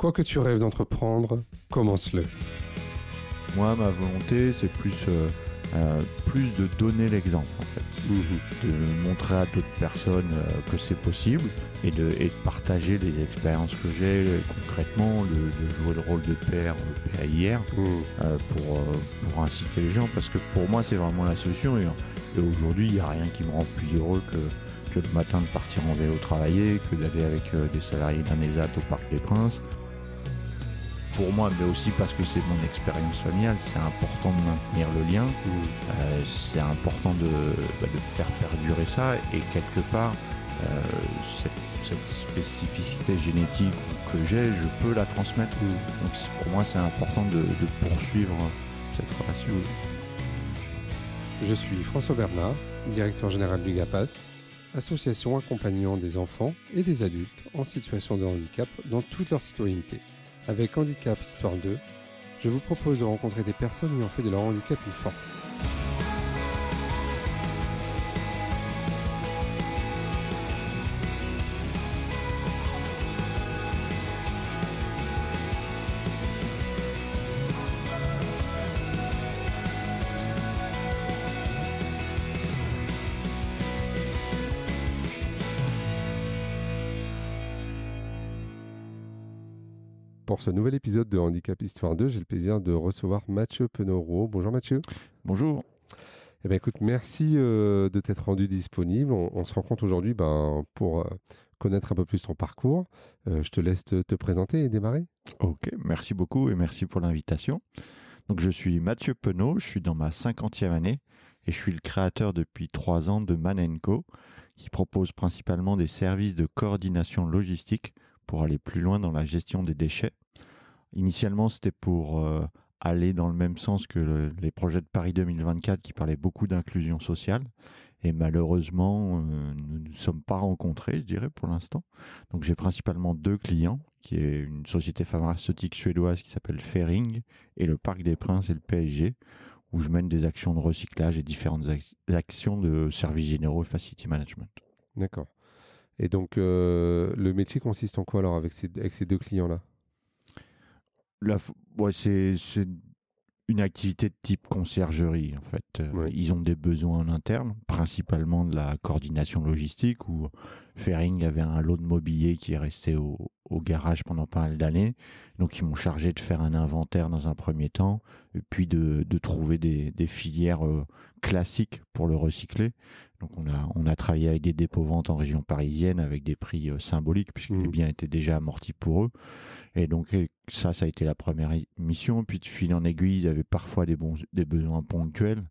Quoi que tu rêves d'entreprendre, commence-le. Moi, ma volonté, c'est plus de donner l'exemple, en fait. De montrer à d'autres personnes que c'est possible et de partager les expériences que j'ai concrètement, de jouer le rôle de père hier, pour inciter les gens, parce que pour moi, c'est vraiment la solution. Et aujourd'hui, il n'y a rien qui me rend plus heureux que le matin de partir en vélo travailler, que d'aller avec des salariés d'un ESAT au Parc des Princes. Pour moi, mais aussi parce que c'est mon expérience familiale, c'est important de maintenir le lien, c'est important de faire perdurer ça, et quelque part, cette spécificité génétique que j'ai, je peux la transmettre. Donc pour moi, c'est important de poursuivre cette relation. Je suis François Bernard, directeur général du GAPAS, association accompagnant des enfants et des adultes en situation de handicap dans toute leur citoyenneté. Avec Handicap Histoire 2, je vous propose de rencontrer des personnes ayant fait de leur handicap une force. Pour ce nouvel épisode de Handicap Histoire 2, j'ai le plaisir de recevoir Mathieu Pennaroux. Bonjour Mathieu. Bonjour. Eh bien écoute, merci de t'être rendu disponible. On se rencontre aujourd'hui pour connaître un peu plus ton parcours. Je te laisse te présenter et démarrer. Ok, merci beaucoup et merci pour l'invitation. Donc je suis Mathieu Pennaroux, je suis dans ma 50e année et je suis le créateur depuis 3 ans de Manenko, qui propose principalement des services de coordination logistique pour aller plus loin dans la gestion des déchets. Initialement, c'était pour aller dans le même sens que les projets de Paris 2024 qui parlaient beaucoup d'inclusion sociale. Et malheureusement, nous ne nous sommes pas rencontrés, je dirais, pour l'instant. Donc j'ai principalement 2 clients, qui est une société pharmaceutique suédoise qui s'appelle Ferring, et le Parc des Princes et le PSG, où je mène des actions de recyclage et différentes actions de services généraux et facility management. D'accord. Et donc, le métier consiste en quoi alors avec ces 2 clients-là ? C'est une activité de type conciergerie, en fait. Ouais. Ils ont des besoins en interne, principalement de la coordination logistique, où Ferring avait un lot de mobilier qui est resté au garage pendant pas mal d'années. Donc, ils m'ont chargé de faire un inventaire dans un premier temps, et puis de trouver des filières classiques pour le recycler. Donc, on a travaillé avec des dépôts-ventes en région parisienne avec des prix symboliques, puisque les biens étaient déjà amortis pour eux. Et donc, ça a été la première mission. Puis, de fil en aiguille, ils avaient parfois des besoins ponctuels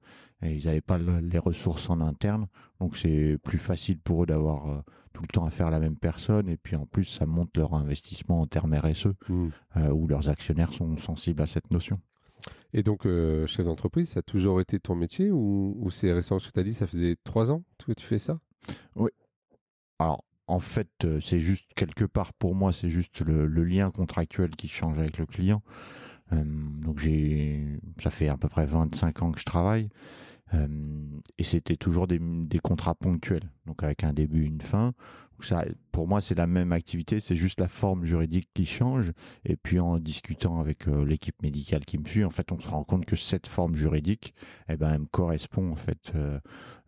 et ils n'avaient pas les ressources en interne. Donc, c'est plus facile pour eux d'avoir tout le temps à faire la même personne. Et puis, en plus, ça monte leur investissement en termes RSE, où leurs actionnaires sont sensibles à cette notion. Et donc, chef d'entreprise, ça a toujours été ton métier ou c'est récent? Ce que tu as dit, ça faisait 3 ans que tu fais ça? Oui. Alors, en fait, c'est juste quelque part pour moi, c'est juste le lien contractuel qui change avec le client. Donc, ça fait à peu près 25 ans que je travaille. Et c'était toujours des contrats ponctuels, donc avec un début, une fin. Ça, pour moi, c'est la même activité, c'est juste la forme juridique qui change. Et puis, en discutant avec l'équipe médicale qui me suit, en fait, on se rend compte que cette forme juridique, elle me correspond. En fait,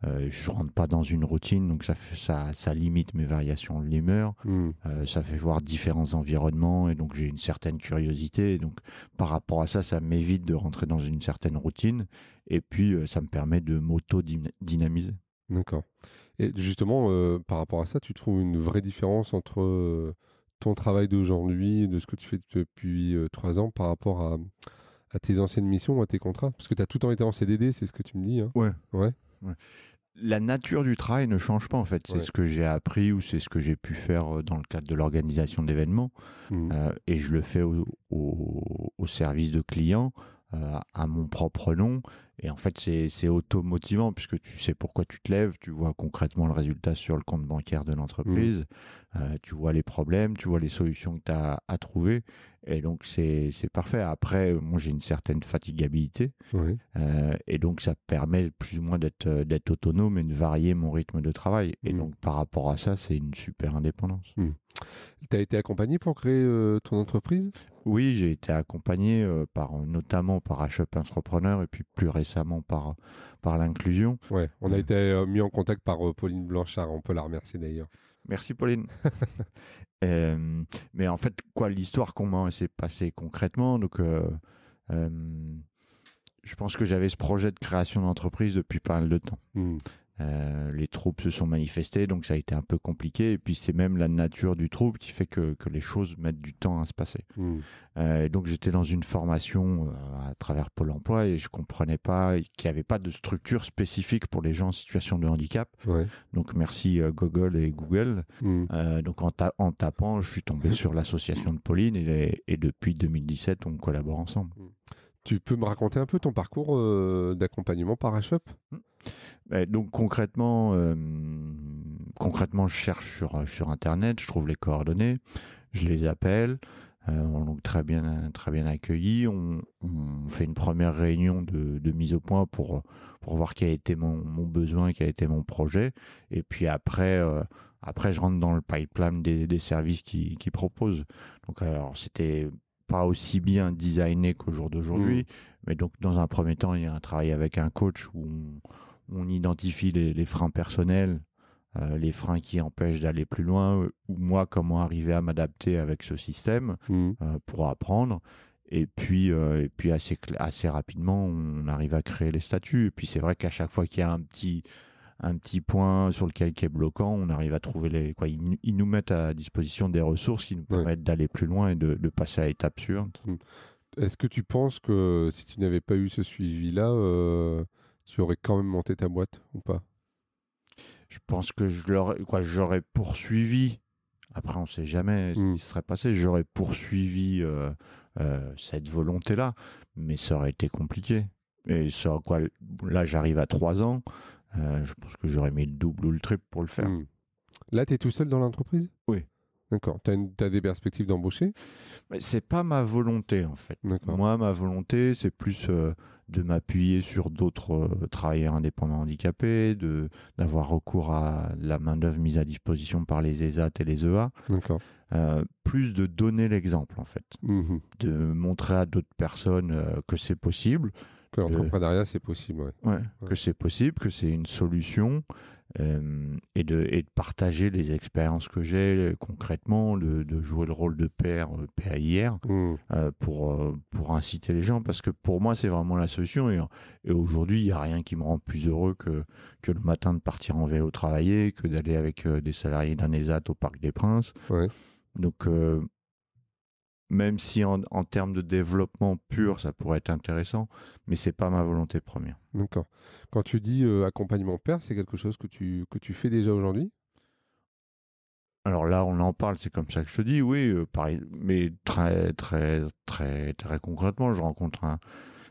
je rentre pas dans une routine, donc ça limite mes variations de l'humeur. Ça fait voir différents environnements, et donc j'ai une certaine curiosité. Et donc, par rapport à ça, ça m'évite de rentrer dans une certaine routine. Et puis, ça me permet de m'auto-dynamiser. D'accord. Et justement, par rapport à ça, tu trouves une vraie différence entre ton travail d'aujourd'hui, de ce que tu fais depuis 3 ans, par rapport à tes anciennes missions ou à tes contrats ? Parce que tu as tout le temps été en CDD, c'est ce que tu me dis. Hein. Ouais. La nature du travail ne change pas, en fait. C'est ce que j'ai appris ou c'est ce que j'ai pu faire dans le cadre de l'organisation d'événements. Et je le fais au service de clients. à mon propre nom. Et en fait, c'est automotivant puisque tu sais pourquoi tu te lèves, tu vois concrètement le résultat sur le compte bancaire de l'entreprise, tu vois les problèmes, tu vois les solutions que tu as à trouver. Et donc, c'est parfait. Après, moi, j'ai une certaine fatigabilité. Oui. Et donc, ça permet plus ou moins d'être autonome et de varier mon rythme de travail. Et donc, par rapport à ça, c'est une super indépendance. Tu as été accompagné pour créer ton entreprise ? Oui, j'ai été accompagné notamment par H.E.P. Entrepreneur et puis plus récemment par l'inclusion. Ouais, on a été mis en contact par Pauline Blanchard, on peut la remercier d'ailleurs. Merci Pauline. Mais en fait, l'histoire, comment elle s'est passée concrètement ? Donc, je pense que j'avais ce projet de création d'entreprise depuis pas mal de temps. Les troupes se sont manifestées, donc ça a été un peu compliqué. Et puis, c'est même la nature du trouble qui fait que les choses mettent du temps à se passer. Et donc, j'étais dans une formation à travers Pôle emploi et je ne comprenais pas qu'il n'y avait pas de structure spécifique pour les gens en situation de handicap. Ouais. Donc, merci Google et Google. Donc, en tapant, je suis tombé sur l'association de Pauline et depuis 2017, on collabore ensemble. Tu peux me raconter un peu ton parcours d'accompagnement par H.E.P. Donc concrètement, je cherche sur Internet, je trouve les coordonnées, je les appelle, donc très bien accueillis. On fait une première réunion de mise au point pour voir quel a été mon besoin, quel a été mon projet. Et puis après, je rentre dans le pipeline des services qu'ils proposent. Donc alors, c'était pas aussi bien designé qu'au jour d'aujourd'hui, mais donc dans un premier temps, il y a un travail avec un coach où on identifie les freins personnels, les freins qui empêchent d'aller plus loin, ou moi, comment arriver à m'adapter avec ce système pour apprendre. Et puis assez rapidement, on arrive à créer les statuts. Et puis c'est vrai qu'à chaque fois qu'il y a un petit point sur lequel qui est bloquant, on arrive à trouver ils nous mettent à disposition des ressources qui nous permettent d'aller plus loin et de passer à l'étape suivante. Est-ce que tu penses que si tu n'avais pas eu ce suivi-là, tu aurais quand même monté ta boîte ou pas ? Je pense que j'aurais poursuivi. Après, on ne sait jamais ce qui se serait passé. J'aurais poursuivi cette volonté-là, mais ça aurait été compliqué. Et là, j'arrive à 3 ans. Je pense que j'aurais mis le double ou le triple pour le faire. Là, tu es tout seul dans l'entreprise ? Oui. D'accord. Tu as des perspectives d'embaucher ? Mais c'est pas ma volonté, en fait. D'accord. Moi, ma volonté, c'est plus de m'appuyer sur d'autres travailleurs indépendants handicapés, d'avoir recours à la main-d'œuvre mise à disposition par les ESAT et les EA. D'accord. Plus de donner l'exemple, en fait. Mmh. De montrer à d'autres personnes que c'est possible. Que l'entrepreneuriat, c'est possible. Ouais. Que c'est possible, que c'est une solution et de partager les expériences que j'ai concrètement, de jouer le rôle de PAIR pour inciter les gens. Parce que pour moi, c'est vraiment la solution. Et aujourd'hui, il n'y a rien qui me rend plus heureux que le matin de partir en vélo travailler, que d'aller avec des salariés d'un ESAT au Parc des Princes. Ouais. Donc... même si en termes de développement pur, ça pourrait être intéressant, mais ce n'est pas ma volonté première. D'accord. Quand tu dis accompagnement pair, c'est quelque chose que tu fais déjà aujourd'hui ? Alors là, on en parle, c'est comme ça que je te dis, oui. Pareil, mais très, très, très, très concrètement, je rencontre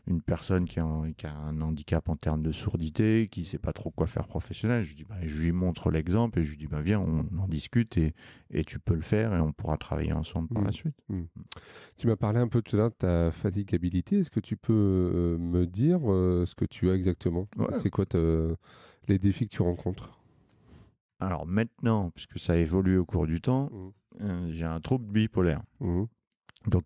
une personne qui a un handicap en termes de sourdité, qui ne sait pas trop quoi faire professionnel. Je lui montre l'exemple et je lui dis viens, on en discute et tu peux le faire et on pourra travailler ensemble par la suite. Tu m'as parlé un peu tout à l'heure de ta fatigabilité. Est-ce que tu peux me dire ce que tu as exactement ? Ouais. C'est quoi les défis que tu rencontres ? Alors maintenant, puisque ça évolue au cours du temps, j'ai un trouble bipolaire. Donc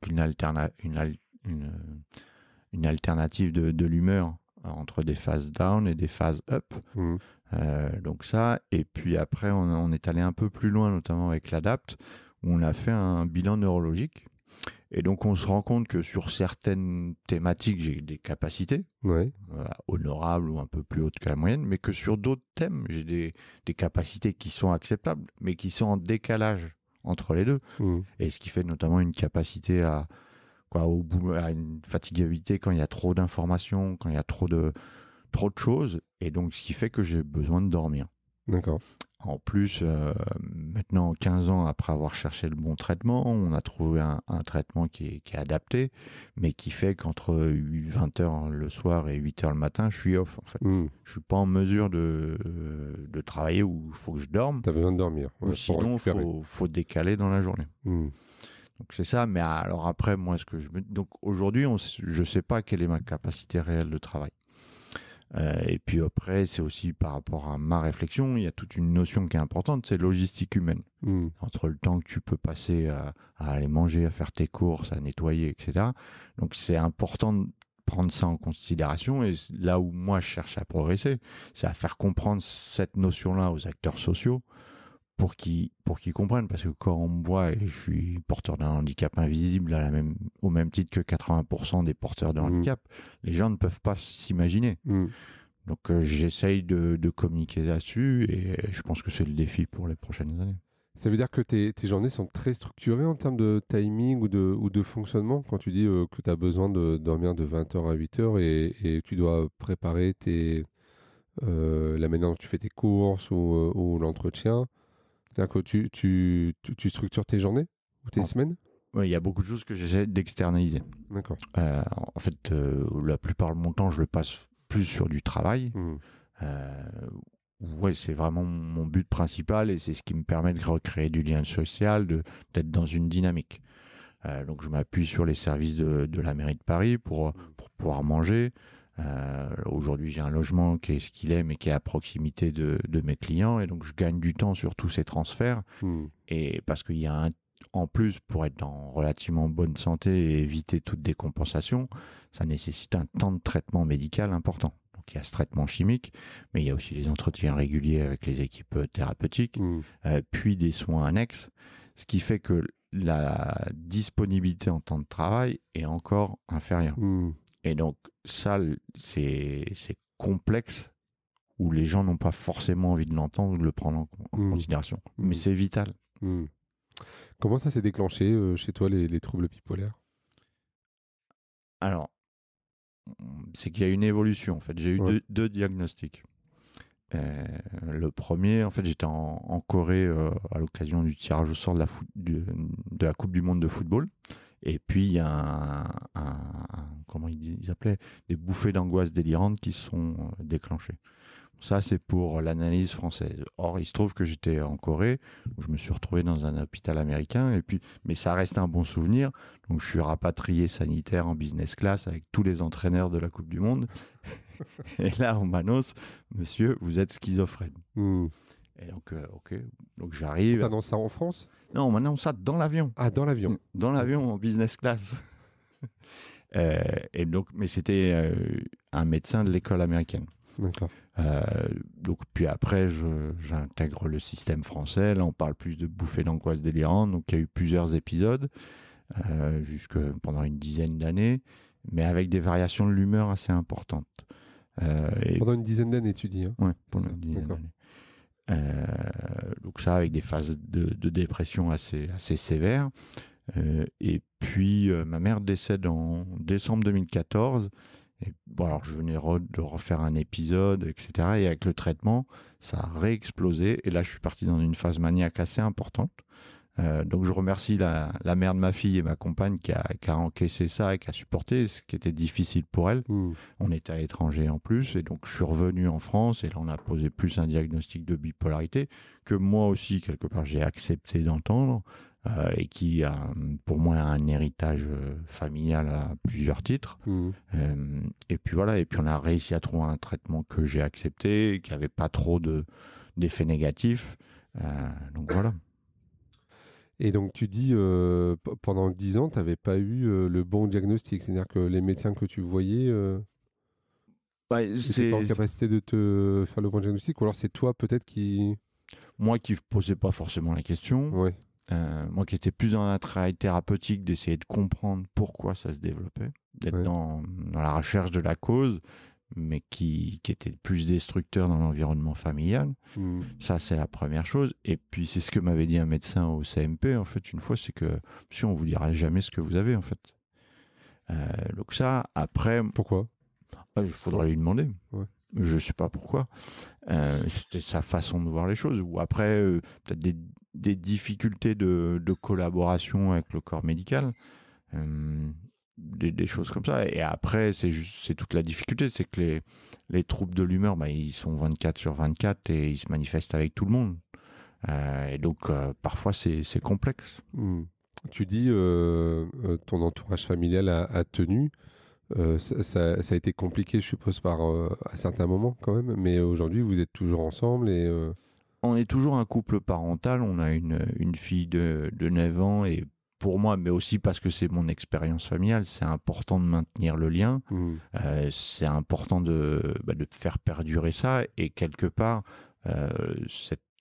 une alternative de l'humeur entre des phases down et des phases up. Donc ça, et puis après, on est allé un peu plus loin, notamment avec l'ADAPT, où on a fait un bilan neurologique. Et donc, on se rend compte que sur certaines thématiques, j'ai des capacités honorables ou un peu plus hautes que la moyenne, mais que sur d'autres thèmes, j'ai des capacités qui sont acceptables, mais qui sont en décalage entre les deux. Et ce qui fait notamment une capacité à une fatigabilité quand il y a trop d'informations, quand il y a trop de choses, et donc ce qui fait que j'ai besoin de dormir. D'accord. En plus, maintenant, 15 ans après avoir cherché le bon traitement, on a trouvé un traitement qui est adapté, mais qui fait qu'entre 20h le soir et 8h le matin, je suis off, en fait. Mmh. Je ne suis pas en mesure de travailler où il faut que je dorme. Tu as besoin de dormir. Ouais, ou sinon, il faut décaler dans la journée. Mmh. Donc, c'est ça. Mais alors après, moi, ce que je me... Donc, aujourd'hui, je ne sais pas quelle est ma capacité réelle de travail. Et puis après, c'est aussi par rapport à ma réflexion, il y a toute une notion qui est importante, c'est logistique humaine. Mmh. Entre le temps que tu peux passer à aller manger, à faire tes courses, à nettoyer, etc. Donc c'est important de prendre ça en considération. Et là où moi je cherche à progresser, c'est à faire comprendre cette notion-là aux acteurs sociaux pour qu'ils comprennent. Parce que quand on me voit, et je suis porteur d'un handicap invisible au même titre que 80% des porteurs de handicap, les gens ne peuvent pas s'imaginer. Donc j'essaye de communiquer là-dessus et je pense que c'est le défi pour les prochaines années. Ça veut dire que tes journées sont très structurées en termes de timing ou de fonctionnement quand tu dis que tu as besoin de dormir de 20h à 8h et tu dois préparer la manière dont tu fais tes courses ou l'entretien. C'est-à-dire que tu structures tes journées ou tes semaines ? Oui, il y a beaucoup de choses que j'essaie d'externaliser. D'accord. En fait, la plupart de mon temps, je le passe plus sur du travail. Mmh. Ouais, c'est vraiment mon but principal et c'est ce qui me permet de recréer du lien social, d'être dans une dynamique. Donc, je m'appuie sur les services de la mairie de Paris pour pouvoir manger. Aujourd'hui, j'ai un logement qui est ce qu'il est, mais qui est à proximité de mes clients, et donc je gagne du temps sur tous ces transferts. Et parce qu'il y a en plus, pour être en relativement bonne santé et éviter toute décompensation, ça nécessite un temps de traitement médical important. Donc il y a ce traitement chimique, mais il y a aussi les entretiens réguliers avec les équipes thérapeutiques, puis des soins annexes, ce qui fait que la disponibilité en temps de travail est encore inférieure. Et donc ça, c'est complexe, où les gens n'ont pas forcément envie de l'entendre, de le prendre en considération. Mais c'est vital. Comment ça s'est déclenché chez toi, les troubles bipolaires ? Alors, c'est qu'il y a une évolution, en fait. J'ai eu deux diagnostics. Le premier, en fait, j'étais en Corée à l'occasion du tirage au sort de la Coupe du monde de football. Et puis, il y a comment ils appelaient, des bouffées d'angoisse délirantes qui se sont déclenchées. Ça, c'est pour l'analyse française. Or, il se trouve que j'étais en Corée, où je me suis retrouvé dans un hôpital américain. Et puis, mais ça reste un bon souvenir. Donc, je suis rapatrié sanitaire en business class avec tous les entraîneurs de la Coupe du Monde. Et là, on m'annonce, monsieur, vous êtes schizophrène. Et donc, ok. Donc, j'arrive. On t'annonce ça en France ? Non, on m'annonce ça dans l'avion. Ah, dans l'avion. Dans l'avion, en business class. Et donc, mais c'était un médecin de l'école américaine. D'accord. Donc, puis après, j'intègre le système français. Là, on parle plus de bouffées d'angoisse délirante. Donc, il y a eu plusieurs épisodes, pendant une dizaine d'années, mais avec des variations de l'humeur assez importantes. Pendant une dizaine d'années, tu dis. Hein. Oui, pendant une dizaine d'années. Donc ça, avec des phases de dépression assez sévères. Et puis, ma mère décède en décembre 2014. Et bon, alors, je venais de refaire un épisode, etc. Et avec le traitement, ça a réexplosé. Et là, je suis parti dans une phase maniaque assez importante. Donc, je remercie la mère de ma fille et ma compagne qui a encaissé ça et qui a supporté ce qui était difficile pour elle. On était à l'étranger en plus. Et donc, je suis revenu en France. Et là, on a posé plus un diagnostic de bipolarité que moi aussi, quelque part, j'ai accepté d'entendre. Et qui a, pour moi, un héritage familial à plusieurs titres. Et puis voilà, et puis on a réussi à trouver un traitement que j'ai accepté, qui n'avait pas trop d'effets négatifs. Donc voilà. Et donc tu dis, pendant 10 ans, tu n'avais pas eu le bon diagnostic, c'est-à-dire que les médecins que tu voyais... c'était pas en capacité de te faire le bon diagnostic, ou alors c'est toi peut-être qui... Moi qui ne posais pas forcément la question. Oui. Moi qui étais plus dans un travail thérapeutique, d'essayer de comprendre pourquoi ça se développait, d'être dans la recherche de la cause, mais qui était plus destructeur dans l'environnement familial. Ça, c'est la première chose. Et puis, c'est ce que m'avait dit un médecin au CMP, en fait, une fois, c'est que si on vous dira jamais ce que vous avez, en fait. Donc ça, après... Pourquoi ? Il faudrait lui demander. je sais pas pourquoi. C'était sa façon de voir les choses. Ou après, peut-être des difficultés de collaboration avec le corps médical, des choses comme ça. Et après, c'est toute la difficulté, c'est que les troubles de l'humeur, ils sont 24/24 et ils se manifestent avec tout le monde. Et donc, parfois, c'est complexe. Mmh. Tu dis, ton entourage familial a tenu. Ça a été compliqué, je suppose, à certains moments quand même. Mais aujourd'hui, vous êtes toujours ensemble et... On est toujours un couple parental. On a une fille de 9 ans et pour moi, mais aussi parce que c'est mon expérience familiale, c'est important de maintenir le lien. Mmh. C'est important de faire perdurer ça et quelque part,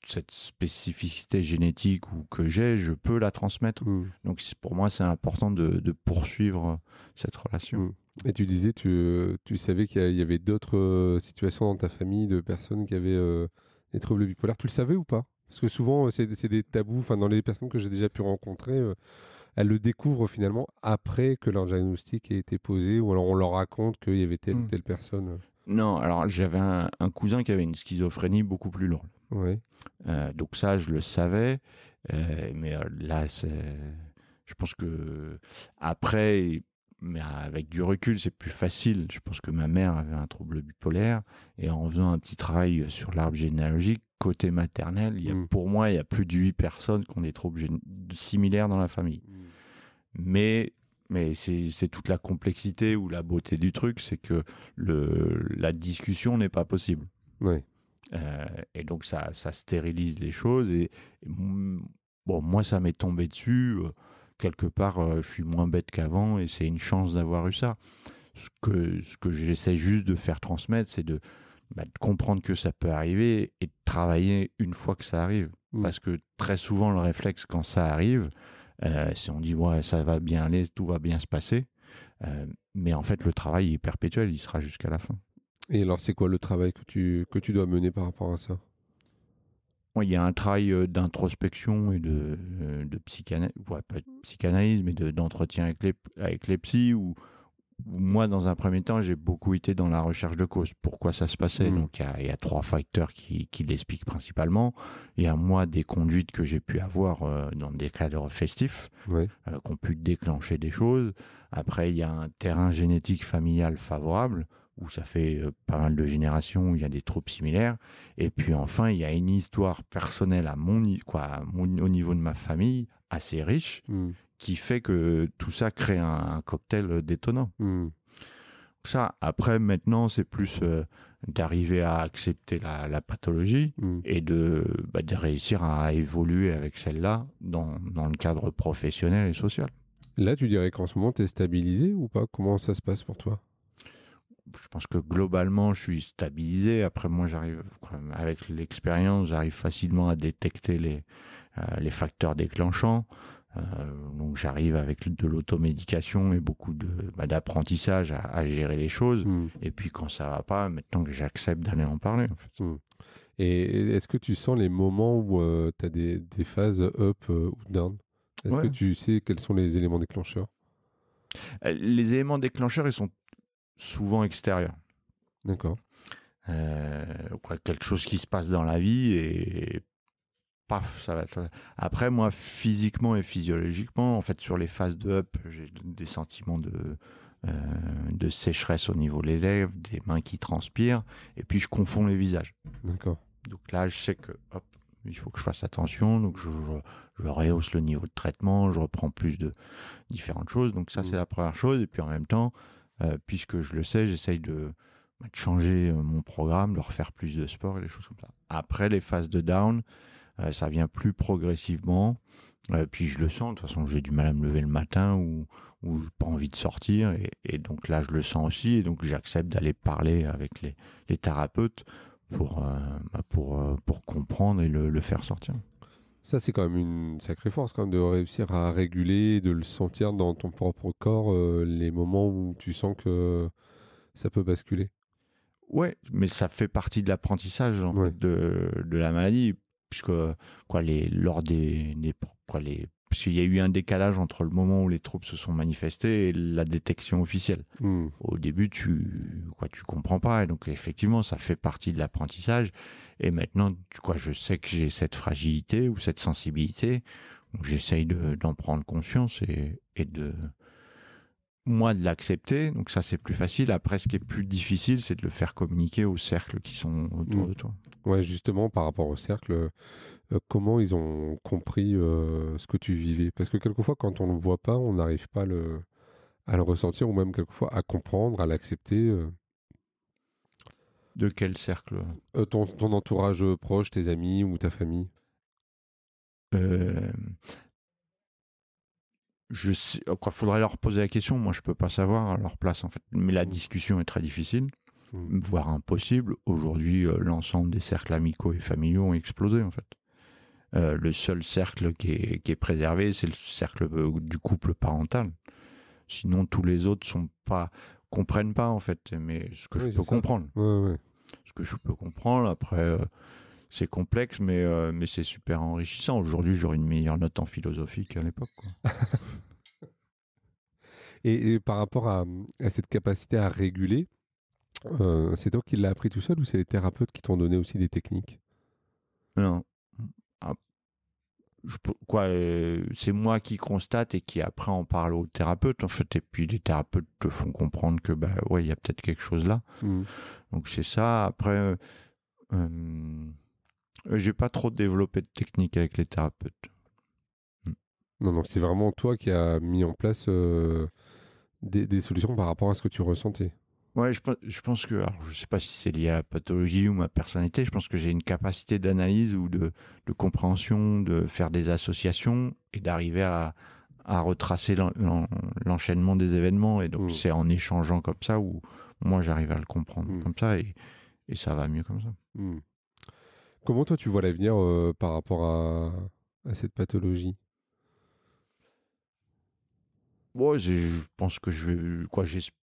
cette spécificité génétique ou que j'ai, je peux la transmettre. Mmh. Donc pour moi, c'est important de poursuivre cette relation. Mmh. Et tu disais, tu savais qu'il y avait d'autres situations dans ta famille de personnes qui avaient des troubles bipolaires. Tu le savais ou pas? Parce que souvent, c'est des tabous. Enfin, dans les personnes que j'ai déjà pu rencontrer, elles le découvrent finalement après que leur diagnostic ait été posé, ou alors on leur raconte qu'il y avait telle ou telle personne. Non, alors j'avais un cousin qui avait une schizophrénie beaucoup plus lourde. Oui. Donc ça, je le savais, mais là, je pense que après, mais avec du recul, c'est plus facile. Je pense que ma mère avait un trouble bipolaire et en faisant un petit travail sur l'arbre généalogique, côté maternel, pour moi, il y a plus de 8 personnes qui ont des troubles similaires dans la famille. Mais c'est toute la complexité ou la beauté du truc, c'est que la discussion n'est pas possible. Oui. Et donc ça stérilise les choses et bon, moi ça m'est tombé dessus quelque part, je suis moins bête qu'avant et c'est une chance d'avoir eu ça. Ce que j'essaie juste de faire transmettre, c'est de comprendre que ça peut arriver et de travailler une fois que ça arrive, parce que très souvent le réflexe quand ça arrive, c'est on dit ouais, ça va bien aller, tout va bien se passer, mais en fait le travail est perpétuel, il sera jusqu'à la fin. Et alors, c'est quoi le travail que tu dois mener par rapport à ça? Il y a un travail d'introspection et de psychanalyse, pas de psychanalyse, mais d'entretien avec les psys, où moi, dans un premier temps, j'ai beaucoup été dans la recherche de cause. Pourquoi ça se passait? Donc, il y a 3 facteurs qui l'expliquent principalement. Il y a, moi, des conduites que j'ai pu avoir dans des cadres festifs, oui, qui ont pu déclencher des choses. Après, il y a un terrain génétique familial favorable, où ça fait pas mal de générations, où il y a des troubles similaires. Et puis enfin, il y a une histoire personnelle au niveau de ma famille, assez riche, qui fait que tout ça crée un cocktail détonnant. Ça, après, maintenant, c'est plus d'arriver à accepter la pathologie et de réussir à évoluer avec celle-là dans le cadre professionnel et social. Là, tu dirais qu'en ce moment, tu es stabilisé ou pas? Comment ça se passe pour toi? Je pense que globalement, je suis stabilisé. Après, moi, avec l'expérience, j'arrive facilement à détecter les facteurs déclenchants. Donc, j'arrive avec de l'automédication et beaucoup d'apprentissage à gérer les choses. Et puis, quand ça va pas, maintenant que j'accepte d'aller en parler, en fait. Et est-ce que tu sens les moments où tu as des phases up ou down? Est-ce que tu sais quels sont les éléments déclencheurs? Les éléments déclencheurs, ils sont souvent extérieur. D'accord. Quelque chose qui se passe dans la vie et paf, ça va être... Après, moi, physiquement et physiologiquement, en fait, sur les phases de up, j'ai des sentiments de sécheresse au niveau des lèvres, des mains qui transpirent, et puis je confonds les visages. D'accord. Donc là, je sais que, hop, il faut que je fasse attention, donc je rehausse le niveau de traitement, je reprends plus de différentes choses, donc ça, c'est la première chose, et puis en même temps, puisque je le sais, j'essaye de changer mon programme, de refaire plus de sport et des choses comme ça. Après, les phases de down, ça vient plus progressivement. Puis je le sens, de toute façon, j'ai du mal à me lever le matin ou j'ai pas envie de sortir. Et donc là, je le sens aussi. Et donc, j'accepte d'aller parler avec les thérapeutes pour comprendre et le faire sortir. Ça, c'est quand même une sacrée force quand même, de réussir à réguler, de le sentir dans ton propre corps, les moments où tu sens que ça peut basculer. Ouais, mais ça fait partie de l'apprentissage en fait, de la maladie, puisque lors des parce qu'il y a eu un décalage entre le moment où les troupes se sont manifestées et la détection officielle. Mmh. Au début, tu comprends pas. Et donc, effectivement, ça fait partie de l'apprentissage. Et maintenant, je sais que j'ai cette fragilité ou cette sensibilité. Donc, j'essaye d'en prendre conscience et de l'accepter. Donc, ça, c'est plus facile. Après, ce qui est plus difficile, c'est de le faire communiquer aux cercles qui sont autour de toi. Ouais, justement, par rapport aux cercles, comment ils ont compris ce que tu vivais? Parce que quelquefois, quand on ne le voit pas, on n'arrive pas à le ressentir, ou même quelquefois à comprendre, à l'accepter. De quel cercle? Ton entourage proche, tes amis ou ta famille. Faudrait leur poser la question. Moi, je peux pas savoir à leur place, en fait. Mais la discussion est très difficile, voire impossible. Aujourd'hui, l'ensemble des cercles amicaux et familiaux ont explosé, en fait. Le seul cercle qui est préservé, c'est le cercle du couple parental. Sinon, tous les autres comprennent pas, en fait. Mais ce que je peux comprendre. Ouais, ouais. Ce que je peux comprendre, après... c'est complexe, mais c'est super enrichissant. Aujourd'hui, j'aurais une meilleure note en philosophie qu'à l'époque, quoi. Et par rapport à cette capacité à réguler, c'est toi qui l'as appris tout seul ou c'est les thérapeutes qui t'ont donné aussi des techniques? Non. C'est moi qui constate et qui après en parle aux thérapeutes, en fait, et puis les thérapeutes te font comprendre que il y a peut-être quelque chose là. Donc c'est ça. Après j'ai pas trop développé de technique avec les thérapeutes. Non, donc c'est vraiment toi qui as mis en place des solutions par rapport à ce que tu ressentais. Ouais, je pense que, alors je sais pas si c'est lié à la pathologie ou ma personnalité, je pense que j'ai une capacité d'analyse ou de compréhension, de faire des associations et d'arriver à retracer l'enchaînement des événements. Et donc c'est en échangeant comme ça où moi j'arrive à le comprendre comme ça et ça va mieux comme ça. Comment toi tu vois l'avenir par rapport à cette pathologie? Je pense que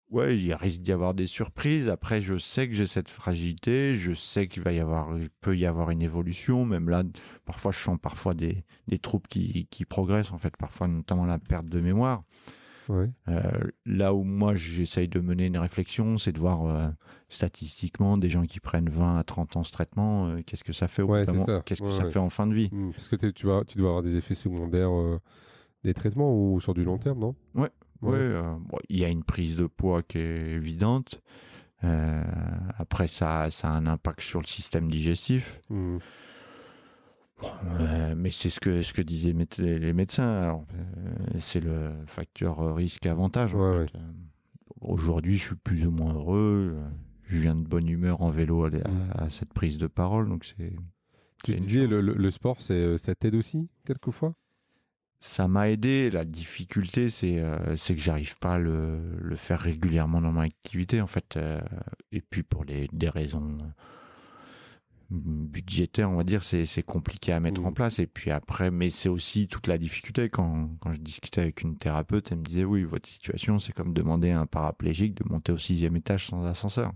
il risque d'y avoir des surprises. Après, je sais que j'ai cette fragilité, je sais qu'il peut y avoir une évolution. Même là, parfois je sens des troubles qui progressent, en fait, parfois notamment la perte de mémoire. Ouais. Là où moi j'essaye de mener une réflexion, c'est de voir statistiquement des gens qui prennent 20 à 30 ans ce traitement, qu'est-ce que ça fait fait en fin de vie, parce que tu dois avoir des effets secondaires des traitements ou sur du long terme, non? Il y a une prise de poids qui est évidente, après ça a un impact sur le système digestif. Mais c'est ce que disaient les médecins. Alors, c'est le facteur risque-avantage. En fait. Aujourd'hui, je suis plus ou moins heureux. Je viens de bonne humeur en vélo à cette prise de parole. Donc tu disais, le sport, ça t'aide aussi, quelquefois? Ça m'a aidé. La difficulté, c'est que j'arrive pas à le faire régulièrement dans mon activité, en fait. Et puis, pour des raisons budgétaire, on va dire, c'est compliqué à mettre en place. Et puis après, mais c'est aussi toute la difficulté. Quand je discutais avec une thérapeute, elle me disait, oui, votre situation, c'est comme demander à un paraplégique de monter au 6e étage sans ascenseur.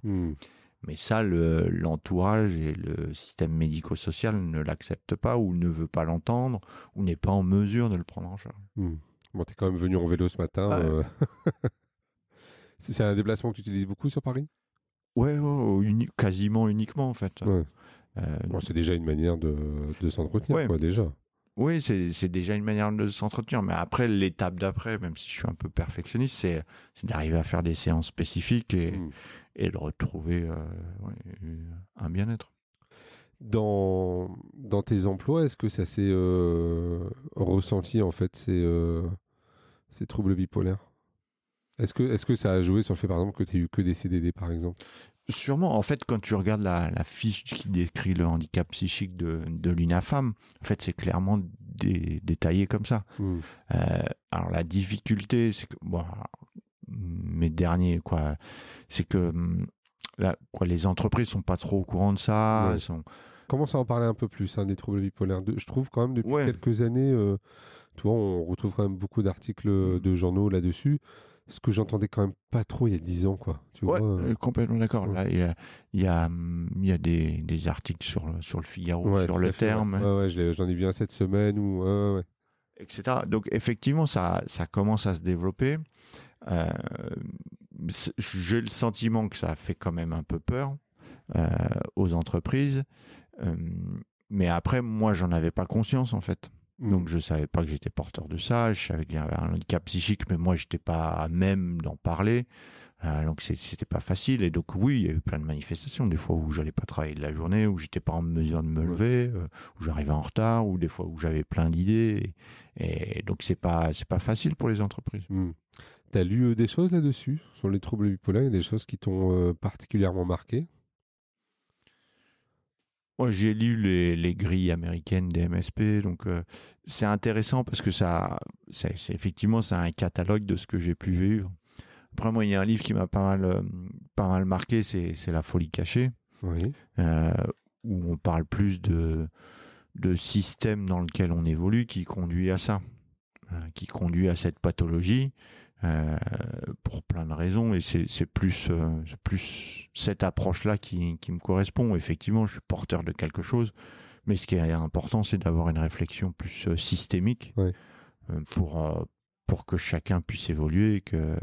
Mais ça, l'entourage et le système médico-social ne l'acceptent pas, ou ne veut pas l'entendre, ou n'est pas en mesure de le prendre en charge. Bon, t'es quand même venu en vélo ce matin. C'est un déplacement que tu utilises beaucoup sur Paris? Quasiment uniquement, en fait. Ouais. C'est déjà une manière de s'entretenir, déjà. Oui, c'est déjà une manière de s'entretenir. Mais après, l'étape d'après, même si je suis un peu perfectionniste, c'est d'arriver à faire des séances spécifiques et de retrouver un bien-être. Dans tes emplois, est-ce que ça s'est ressenti, en fait, ces troubles bipolaires? Est-ce que ça a joué sur le fait, par exemple, que tu n'as eu que des CDD, par exemple? Sûrement. En fait, quand tu regardes la fiche qui décrit le handicap psychique de l'UNAFAM, en fait, c'est clairement détaillé comme ça. Alors, la difficulté, c'est que... c'est que les entreprises ne sont pas trop au courant de ça. Ouais. Commence à en parler un peu plus, des troubles bipolaires. Je trouve quand même, depuis quelques années, on retrouve quand même beaucoup d'articles de journaux là-dessus. Ce que j'entendais quand même pas trop il y a 10 ans, quoi. Tu vois, complètement d'accord. Ouais. Là, il y a des articles sur le Figaro, sur le terme. J'en ai vu un cette semaine. etc. Donc effectivement, ça commence à se développer. J'ai le sentiment que ça fait quand même un peu peur aux entreprises. Mais après, moi, j'en avais pas conscience, en fait. Donc, je savais pas que j'étais porteur de ça. Je savais qu'il y avait un handicap psychique, mais moi, j'étais pas à même d'en parler. Donc, c'était pas facile. Et donc, oui, il y a eu plein de manifestations. Des fois où j'allais pas travailler de la journée, où j'étais pas en mesure de me lever, où j'arrivais en retard, ou des fois où j'avais plein d'idées. Et donc, c'est pas facile pour les entreprises. T'as lu des choses là-dessus, sur les troubles bipolaires, et des choses qui t'ont particulièrement marqué? Moi, j'ai lu les grilles américaines des MSP, donc c'est intéressant parce que c'est effectivement c'est un catalogue de ce que j'ai pu vivre. Après, moi, il y a un livre qui m'a pas mal marqué, c'est La folie cachée, où on parle plus de système dans lequel on évolue qui conduit à ça, qui conduit à cette pathologie pour plein de raisons, et c'est plus cette approche-là qui me correspond. Effectivement, je suis porteur de quelque chose, mais ce qui est important, c'est d'avoir une réflexion plus systémique pour que chacun puisse évoluer et que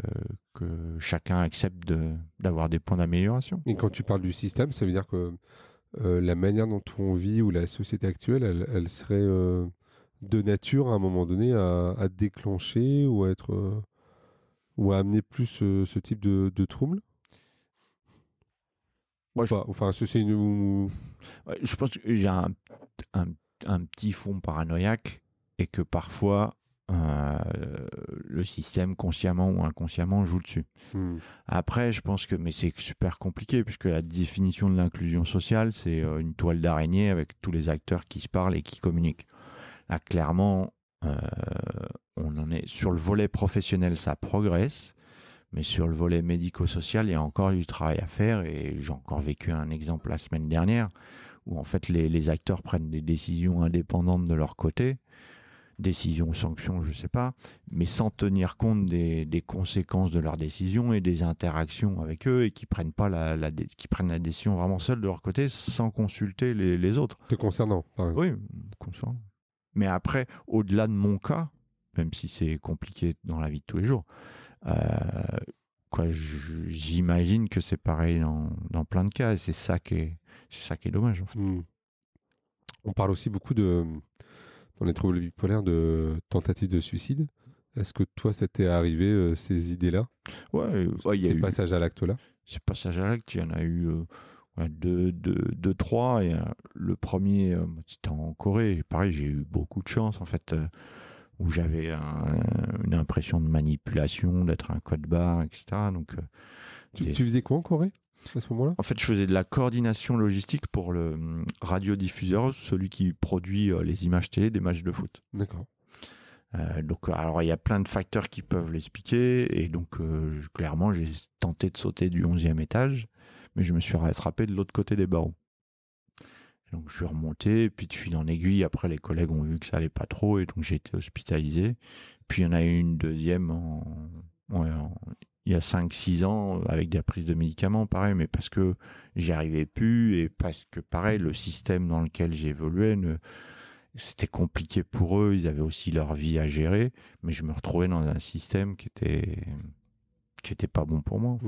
chacun accepte d'avoir des points d'amélioration. Et quand tu parles du système, ça veut dire que la manière dont on vit ou la société actuelle, elle serait de nature à un moment donné à déclencher ou à être... ou à amener plus ce type de troubles? Moi, je pense que j'ai un petit fond paranoïaque et que parfois le système, consciemment ou inconsciemment, joue dessus. Après, je pense que c'est super compliqué puisque la définition de l'inclusion sociale, c'est une toile d'araignée avec tous les acteurs qui se parlent et qui communiquent. Là, clairement, on en est sur le volet professionnel, ça progresse, mais sur le volet médico-social, il y a encore du travail à faire. Et j'ai encore vécu un exemple la semaine dernière où en fait les acteurs prennent des décisions indépendantes de leur côté, décisions, sanctions, je sais pas, mais sans tenir compte des conséquences de leurs décisions et des interactions avec eux, et qui prennent pas qui prennent la décision vraiment seuls de leur côté, sans consulter les autres. Te concernant, par exemple. Oui, concernant. Mais après, au-delà de mon cas, même si c'est compliqué dans la vie de tous les jours, j'imagine que c'est pareil dans plein de cas, et c'est ça qui est dommage, en fait. On parle aussi beaucoup dans les troubles bipolaires de tentatives de suicide. Est-ce que toi, ça t'est arrivé, ces idées-là? Ouais, il y a eu... passage à l'acte, là. Ces passages à l'acte, il y en a eu... deux, trois, et le premier, c'était en Corée, pareil, j'ai eu beaucoup de chance, en fait, où j'avais une impression de manipulation, d'être un code barre, etc. Donc, tu faisais quoi en Corée, à ce moment-là? En fait, je faisais de la coordination logistique pour le radiodiffuseur, celui qui produit les images télé des matchs de foot. D'accord. Donc, alors, il y a plein de facteurs qui peuvent l'expliquer, et donc, clairement, j'ai tenté de sauter du 11e étage, mais je me suis rattrapé de l'autre côté des barreaux. Et donc, je suis remonté, et puis de fil en aiguille, après, les collègues ont vu que ça allait pas trop, et donc, j'ai été hospitalisé. Puis, il y en a eu une deuxième il y a 5-6 ans, avec des prises de médicaments, pareil, mais parce que j'y arrivais plus, et parce que, pareil, le système dans lequel j'évoluais, c'était compliqué pour eux, ils avaient aussi leur vie à gérer, mais je me retrouvais dans un système qui était pas bon pour moi.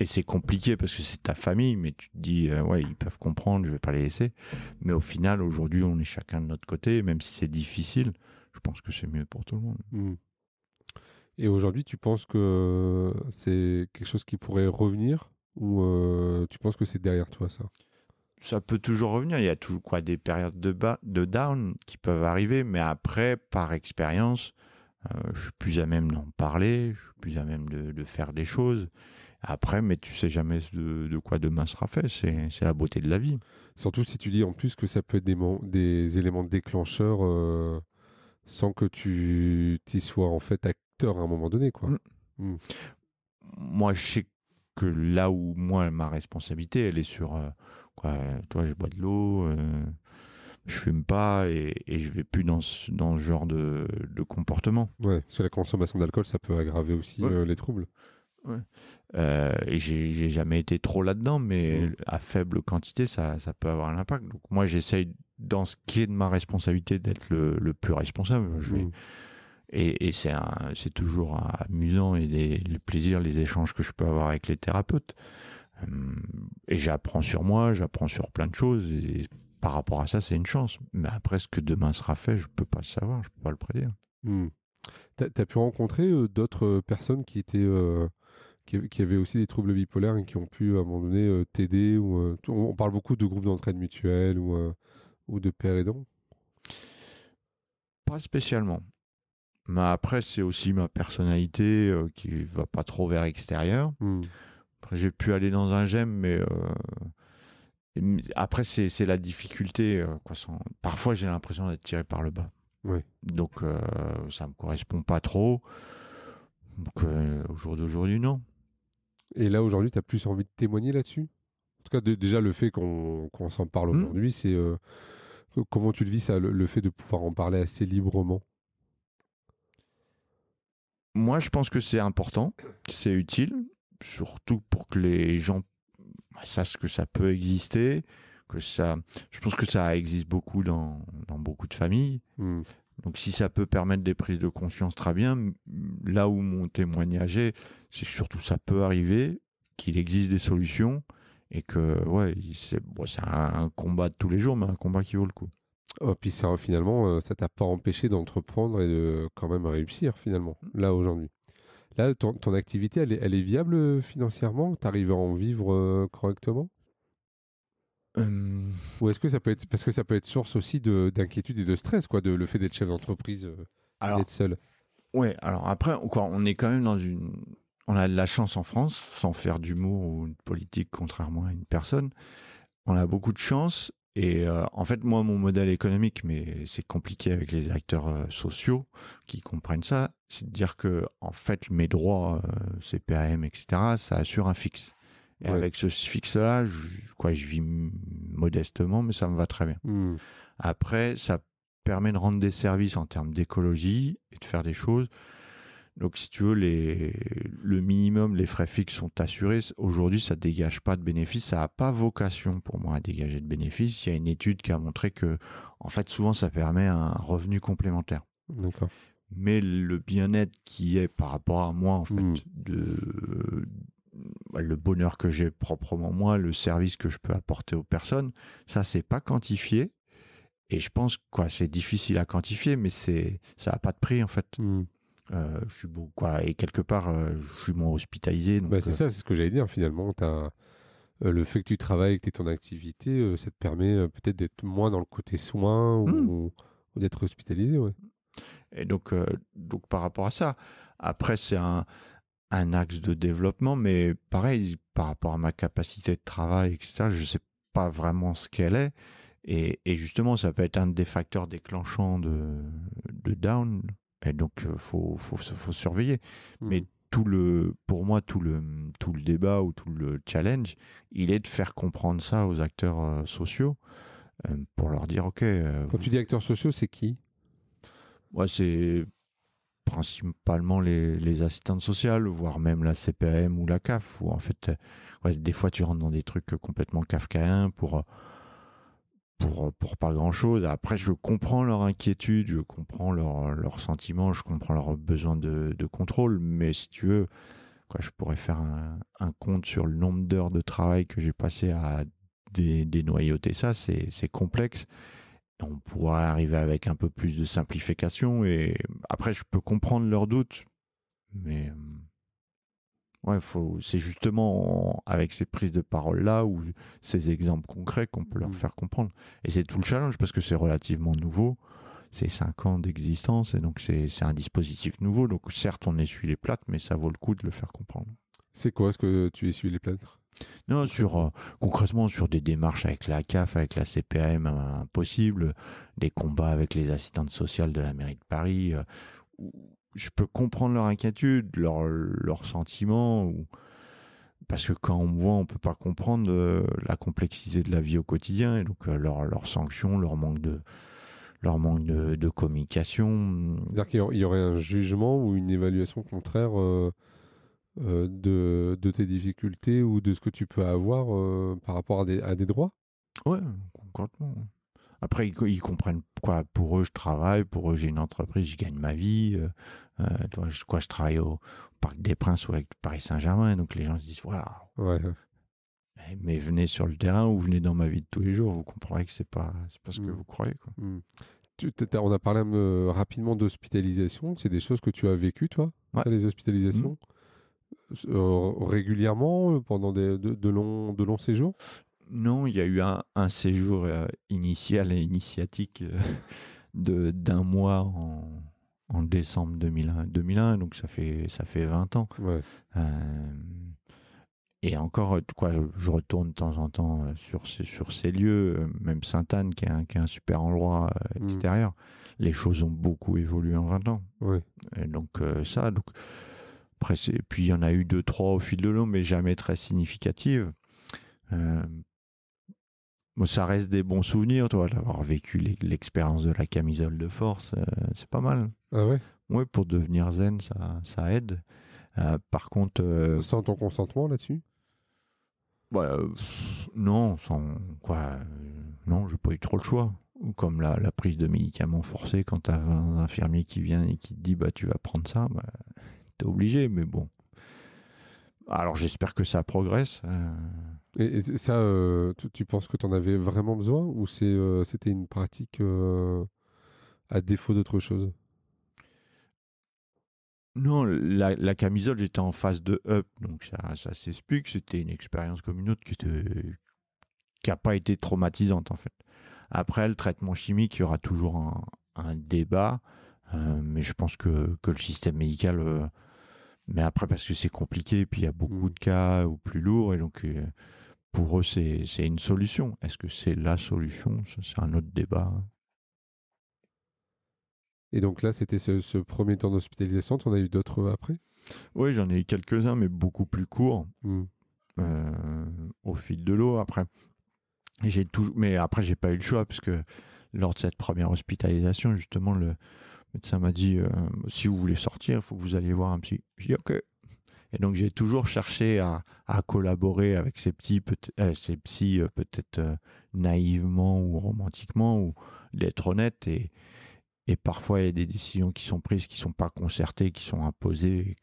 Et c'est compliqué parce que c'est ta famille, mais tu te dis, ils peuvent comprendre, je vais pas les laisser. Mais au final, aujourd'hui, on est chacun de notre côté, même si c'est difficile, je pense que c'est mieux pour tout le monde. Et aujourd'hui, tu penses que c'est quelque chose qui pourrait revenir, ou tu penses que c'est derrière toi, ça ? Ça peut toujours revenir, il y a toujours des périodes de down qui peuvent arriver, mais après, par expérience, je suis plus à même d'en parler, je suis plus à même de faire des choses. Après, mais tu sais jamais de quoi demain sera fait, c'est la beauté de la vie. Surtout si tu dis en plus que ça peut être des éléments déclencheurs sans que tu y sois en fait acteur à un moment donné, quoi. Moi, je sais que là où moi ma responsabilité, elle est sur... toi, je bois de l'eau, je fume pas et je vais plus dans ce genre de comportement. Ouais, parce que la consommation d'alcool, ça peut aggraver aussi les troubles. Ouais. Et j'ai jamais été trop là-dedans, mais à faible quantité, ça peut avoir un impact. Donc moi, j'essaye dans ce qui est de ma responsabilité d'être le plus responsable. Je vais... Et c'est toujours amusant et le plaisir, les échanges que je peux avoir avec les thérapeutes. Et j'apprends sur moi, j'apprends sur plein de choses. Et par rapport à ça, c'est une chance. Mais après, ce que demain sera fait, je peux pas le savoir, je peux pas le prédire. T'as pu rencontrer d'autres personnes qui avaient aussi des troubles bipolaires et qui ont pu à un moment donné t'aider ou on parle beaucoup de groupes d'entraide mutuelle ou de père aidant. Pas spécialement. Mais après, c'est aussi ma personnalité qui ne va pas trop vers l'extérieur. Après, j'ai pu aller dans un GEM, mais après, c'est la difficulté. Parfois, j'ai l'impression d'être tiré par le bas. Oui. Donc, ça ne me correspond pas trop. Donc, au jour d'aujourd'hui, non. Et là, aujourd'hui, tu as plus envie de témoigner là-dessus ? En tout cas, déjà, le fait qu'on s'en parle aujourd'hui, c'est comment tu le vis, ça, le fait de pouvoir en parler assez librement ? Moi, je pense que c'est important, c'est utile, surtout pour que les gens sachent que ça peut exister, que ça... Je pense que ça existe beaucoup dans beaucoup de familles. Donc, si ça peut permettre des prises de conscience, très bien. Là où mon témoignage est, c'est surtout ça peut arriver, qu'il existe des solutions et que, c'est un combat de tous les jours, mais un combat qui vaut le coup. Oh, puis ça, finalement, ça t'a pas empêché d'entreprendre et de quand même réussir, finalement, là, aujourd'hui. Là, ton activité, elle est viable financièrement ? T'arrives à en vivre correctement ? Ou est-ce que ça peut être... Parce que ça peut être source aussi d'inquiétude et de stress, quoi, le fait d'être chef d'entreprise, d'être seul. Ouais, alors après, on est quand même dans une... On a de la chance en France, sans faire d'humour ou de politique, contrairement à une personne. On a beaucoup de chance... Et en fait, moi, mon modèle économique, mais c'est compliqué avec les acteurs sociaux qui comprennent ça, c'est de dire que, en fait, mes droits CPAM, etc., ça assure un fixe. Et avec ce fixe-là, je vis modestement, mais ça me va très bien. Après, ça permet de rendre des services en termes d'écologie et de faire des choses. Donc, si tu veux, le minimum, les frais fixes sont assurés. Aujourd'hui, ça ne dégage pas de bénéfices. Ça n'a pas vocation, pour moi, à dégager de bénéfices. Il y a une étude qui a montré que, en fait, souvent, ça permet un revenu complémentaire. D'accord. Mais le bien-être qui est par rapport à moi, en fait, le bonheur que j'ai proprement moi, le service que je peux apporter aux personnes, ça, c'est pas quantifié. Et je pense, c'est difficile à quantifier, mais ça n'a pas de prix, en fait. Je suis beau, et quelque part je suis moins hospitalisé, donc ça c'est ce que j'allais dire, finalement t'as... le fait que tu travailles et que tu aies ton activité ça te permet peut-être d'être moins dans le côté soin ou d'être hospitalisé, et donc par rapport à ça, après c'est un axe de développement, mais pareil, par rapport à ma capacité de travail, etc., je sais pas vraiment ce qu'elle est, et justement ça peut être un des facteurs déclenchants de down. Et donc, faut surveiller. Mais pour moi, tout le débat ou tout le challenge, il est de faire comprendre ça aux acteurs sociaux pour leur dire, OK... Quand tu dis acteurs sociaux, c'est qui ? C'est principalement les assistantes sociales, voire même la CPAM ou la CAF, où en fait, des fois, tu rentres dans des trucs complètement kafkaïens pour pas grand-chose. Après, je comprends leur inquiétude, je comprends leurs sentiments, je comprends leur besoin de contrôle, mais si tu veux, je pourrais faire un compte sur le nombre d'heures de travail que j'ai passé à dénoyauter ça, c'est complexe. On pourrait arriver avec un peu plus de simplification, et après, je peux comprendre leurs doutes, mais... c'est justement avec ces prises de parole-là ou ces exemples concrets qu'on peut leur faire comprendre. Et c'est tout le challenge, parce que c'est relativement nouveau. C'est 5 ans d'existence, et donc c'est un dispositif nouveau. Donc certes, on essuie les plâtres, mais ça vaut le coup de le faire comprendre. C'est quoi ce que tu essuies les plâtres ? Non, concrètement, sur des démarches avec la CAF, avec la CPAM, impossible, des combats avec les assistantes sociales de la mairie de Paris... Je peux comprendre leur inquiétude, leurs sentiments, parce que quand on me voit, on ne peut pas comprendre la complexité de la vie au quotidien, et donc leurs sanctions, leur manque de communication. C'est-à-dire qu'il y aurait un jugement ou une évaluation contraire de tes difficultés ou de ce que tu peux avoir par rapport à des droits ? Oui, concrètement. Après, ils comprennent quoi. Pour eux, je travaille. Pour eux, j'ai une entreprise, je gagne ma vie. Je travaille au Parc des Princes ou avec Paris Saint-Germain. Donc, les gens se disent, waouh. Ouais. Mais venez sur le terrain ou venez dans ma vie de tous les jours. Vous comprendrez que c'est pas ce que vous croyez, quoi. Mmh. On a parlé rapidement d'hospitalisation. C'est des choses que tu as vécues, toi, ouais. Les hospitalisations régulièrement pendant de longs séjours? Non, il y a eu un séjour initial et initiatique d'un mois en décembre 2001. Donc, ça fait 20 ans. Ouais. Et encore, je retourne de temps en temps sur ces lieux, même Sainte-Anne, qui est un super endroit extérieur. Les choses ont beaucoup évolué en 20 ans. Oui. Et donc, après, puis il y en a eu 2-3 au fil de l'eau, mais jamais très significatives. Ça reste des bons souvenirs, toi, d'avoir vécu l'expérience de la camisole de force. C'est pas mal. Ah ouais? Oui, pour devenir zen, ça aide. Par contre... Sans ton consentement là-dessus? Non, j'ai pas eu trop le choix. Comme la prise de médicaments forcés quand t'as un infirmier qui vient et qui te dit tu vas prendre ça, t'es obligé, mais bon. Alors j'espère que ça progresse. Et ça, tu penses que t'en avais vraiment besoin ou c'était une pratique à défaut d'autre chose? Non, la camisole, j'étais en phase de up, donc ça s'explique. C'était une expérience comme une autre qui n'a pas été traumatisante, en fait. Après, le traitement chimique, il y aura toujours un débat, mais je pense que le système médical... mais après, parce que c'est compliqué, puis il y a beaucoup de cas ou plus lourds, et donc pour eux, c'est une solution. Est-ce que c'est la solution? Ça, c'est un autre débat. Et donc là, c'était ce premier temps d'hospitalisation. Tu en as eu d'autres après? Oui, j'en ai eu quelques-uns, mais beaucoup plus courts au fil de l'eau. Après, mais après, j'ai pas eu le choix parce que lors de cette première hospitalisation, justement, le médecin m'a dit si vous voulez sortir, il faut que vous alliez voir un psy. J'ai dit OK. Et donc, j'ai toujours cherché à collaborer avec ces psys, peut-être naïvement ou romantiquement, ou d'être honnête Et parfois, il y a des décisions qui sont prises, qui ne sont pas concertées, qui sont imposées.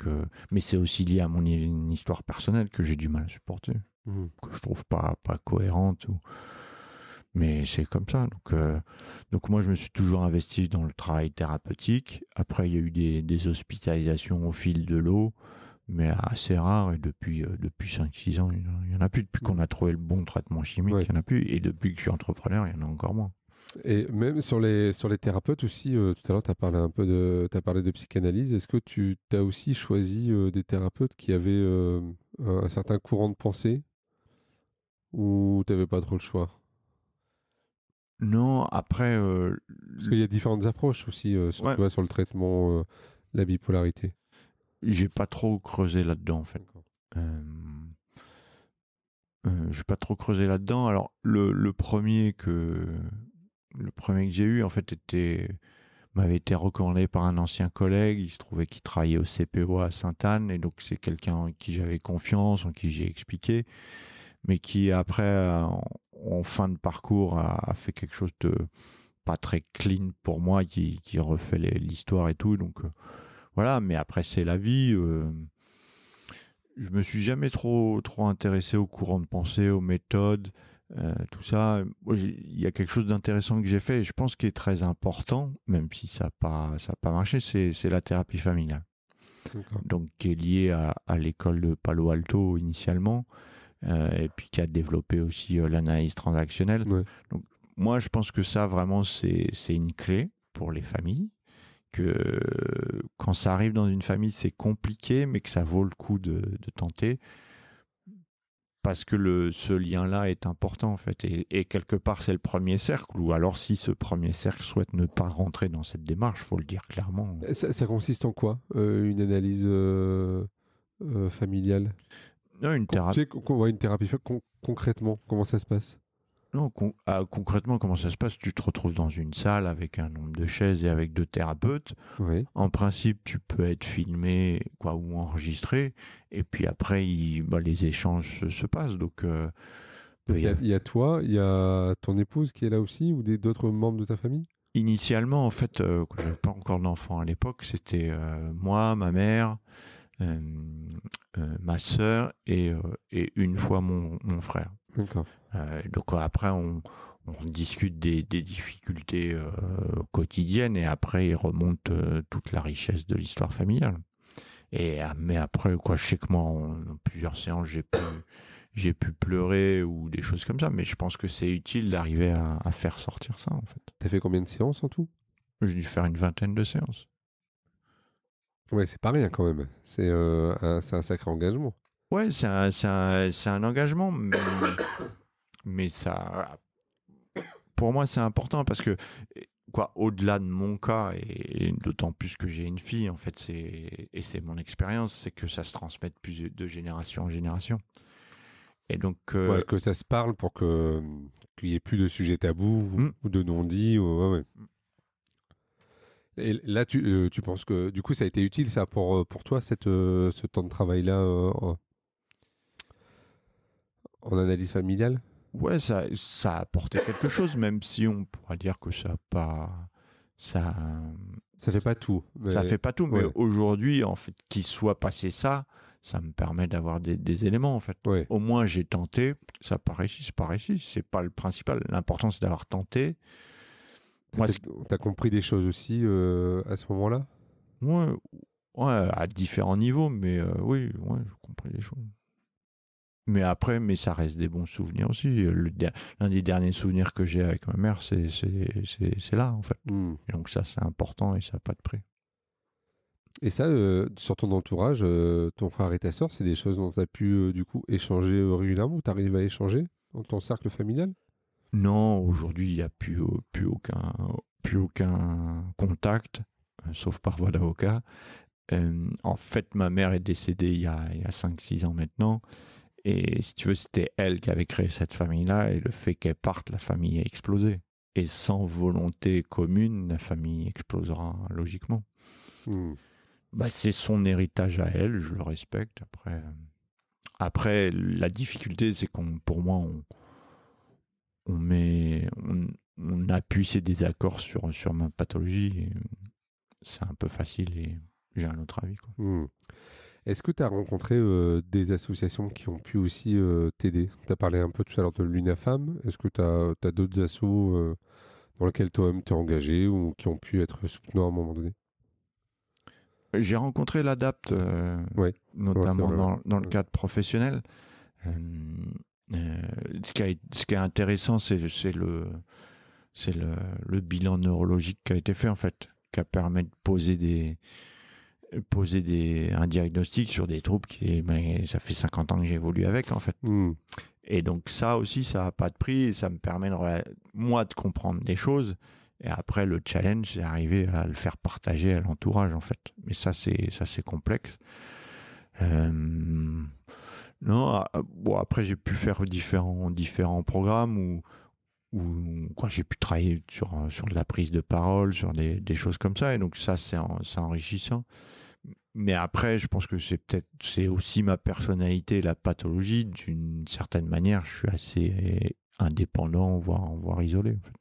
Mais c'est aussi lié à mon histoire personnelle que j'ai du mal à supporter, que je ne trouve pas cohérente. Mais c'est comme ça. Donc moi, je me suis toujours investi dans le travail thérapeutique. Après, il y a eu des hospitalisations au fil de l'eau, mais assez rares. Et depuis 5-6 ans, il n'y en a plus. Depuis qu'on a trouvé le bon traitement chimique, il n'y en a plus. Et depuis que je suis entrepreneur, il y en a encore moins. Et même sur les thérapeutes aussi, tout à l'heure, tu as parlé de psychanalyse. Est-ce que tu as aussi choisi des thérapeutes qui avaient un certain courant de pensée ou tu n'avais pas trop le choix? Non, après... Parce qu'il y a différentes approches aussi sur le traitement, la bipolarité. J'ai pas trop creusé là-dedans, en fait. J'ai pas trop creusé là-dedans. Alors, le premier que j'ai eu, en fait, m'avait été recommandé par un ancien collègue. Il se trouvait qu'il travaillait au CPO à Sainte-Anne. Et donc, c'est quelqu'un en qui j'avais confiance, en qui j'ai expliqué. Mais qui, après, en fin de parcours, a fait quelque chose de pas très clean pour moi, qui refait l'histoire et tout. Donc, voilà. Mais après, c'est la vie. Je me suis jamais trop intéressé aux courants de pensée, aux méthodes. Tout ça, il y a quelque chose d'intéressant que j'ai fait et je pense qui est très important, même si ça n'a pas marché, c'est la thérapie familiale. D'accord. Donc qui est liée à l'école de Palo Alto initialement et puis qui a développé aussi l'analyse transactionnelle. Ouais. Donc moi je pense que ça vraiment c'est une clé pour les familles, que quand ça arrive dans une famille c'est compliqué mais que ça vaut le coup de tenter. Parce que ce lien-là est important, en fait. Et quelque part, c'est le premier cercle. Ou alors, si ce premier cercle souhaite ne pas rentrer dans cette démarche, il faut le dire clairement. Ça consiste en quoi, une analyse familiale? Non, une thérapie. Une thérapie concrètement, comment ça se passe? Non, concrètement, comment ça se passe? Tu te retrouves dans une salle avec un nombre de chaises et avec 2 thérapeutes. Oui. En principe, tu peux être filmé ou enregistré. Et puis après, les échanges se passent. Donc, Donc, il y a toi, il y a ton épouse qui est là aussi, ou d'autres membres de ta famille? Initialement, en fait, quand j'avais pas encore d'enfant à l'époque, c'était moi, ma mère, ma sœur et une fois mon frère. D'accord. Donc après, on discute des difficultés quotidiennes et après, il remonte toute la richesse de l'histoire familiale. Mais après, quoi, je sais que moi, en plusieurs séances, j'ai pu pleurer ou des choses comme ça, mais je pense que c'est utile d'arriver à faire sortir ça, en fait. T'as fait combien de séances en tout? J'ai dû faire une vingtaine de séances. Ouais, c'est pas rien quand même. C'est un sacré engagement. Ouais, c'est un engagement, mais ça, pour moi, c'est important parce que, quoi, au-delà de mon cas, et d'autant plus que j'ai une fille, en fait, c'est mon expérience, c'est que ça se transmet plus de génération en génération. Et donc, ouais, que ça se parle pour qu'il n'y ait plus de sujets tabous ou de non-dits. Ouais. Et là, tu penses que du coup, ça a été utile, ça, pour toi, ce temps de travail-là en analyse familiale? Ouais, ça a apporté quelque chose, même si on pourra dire que ça n'a pas... Ça fait pas tout. Mais... Ça fait pas tout, mais ouais. Aujourd'hui, en fait, qu'il soit passé ça me permet d'avoir des éléments, en fait. Ouais. Au moins, j'ai tenté, ça part ici, c'est pas réussi, c'est pas le principal. L'important, c'est d'avoir tenté. Moi, t'as compris des choses aussi à ce moment-là? Ouais, à différents niveaux, mais oui, ouais, j'ai compris des choses. Mais après, ça reste des bons souvenirs aussi. L'un des derniers souvenirs que j'ai avec ma mère, c'est là, en fait. Et donc ça, c'est important et ça n'a pas de prix. Et ça, sur ton entourage, ton frère et ta sœur, c'est des choses dont tu as pu, du coup, échanger régulièrement, ou tu arrives à échanger dans ton cercle familial? Non, aujourd'hui, il n'y a plus aucun contact, sauf par voie d'avocat. En fait, ma mère est décédée il y a 5-6 ans maintenant. Et si tu veux, c'était elle qui avait créé cette famille-là, et le fait qu'elle parte, la famille a explosé. Et sans volonté commune, la famille explosera logiquement. C'est son héritage à elle, je le respecte. Après la difficulté, c'est on appuie ses désaccords sur ma pathologie. C'est un peu facile et j'ai un autre avis, quoi. Est-ce que tu as rencontré des associations qui ont pu aussi t'aider? Tu as parlé un peu tout à l'heure de l'UNAFAM. Est-ce que tu as d'autres assos dans lesquelles toi-même t'es engagé ou qui ont pu être soutenus à un moment donné? J'ai rencontré l'ADAPT, notamment dans le cadre professionnel. Ce qui est intéressant, c'est le bilan neurologique qui a été fait, en fait, qui a permis de poser un diagnostic sur des troubles ça fait 50 ans que j'évolue avec, en fait. Et donc ça aussi, ça n'a pas de prix et ça me permet moi de comprendre des choses, et après le challenge, c'est arriver à le faire partager à l'entourage, en fait. Mais ça c'est complexe. Après j'ai pu faire différents programmes où quoi, j'ai pu travailler sur la prise de parole, sur des choses comme ça, et donc ça, c'est enrichissant. Mais après, je pense que c'est aussi ma personnalité, la pathologie. D'une certaine manière, je suis assez indépendant, voire isolé, en fait.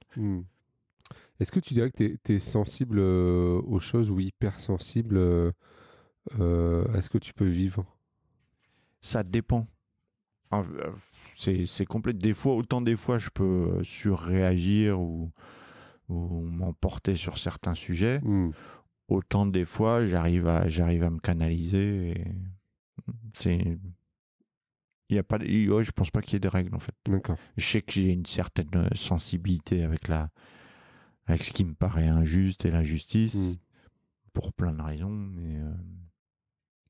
Est-ce que tu dirais que tu es sensible aux choses, ou hypersensible à ce que tu peux vivre? Ça dépend. C'est complet. Autant des fois je peux surréagir ou m'emporter sur certains sujets, autant des fois j'arrive à me canaliser. Et je pense pas qu'il y ait des règles, en fait. D'accord. Je sais que j'ai une certaine sensibilité avec ce qui me paraît injuste et l'injustice, pour plein de raisons,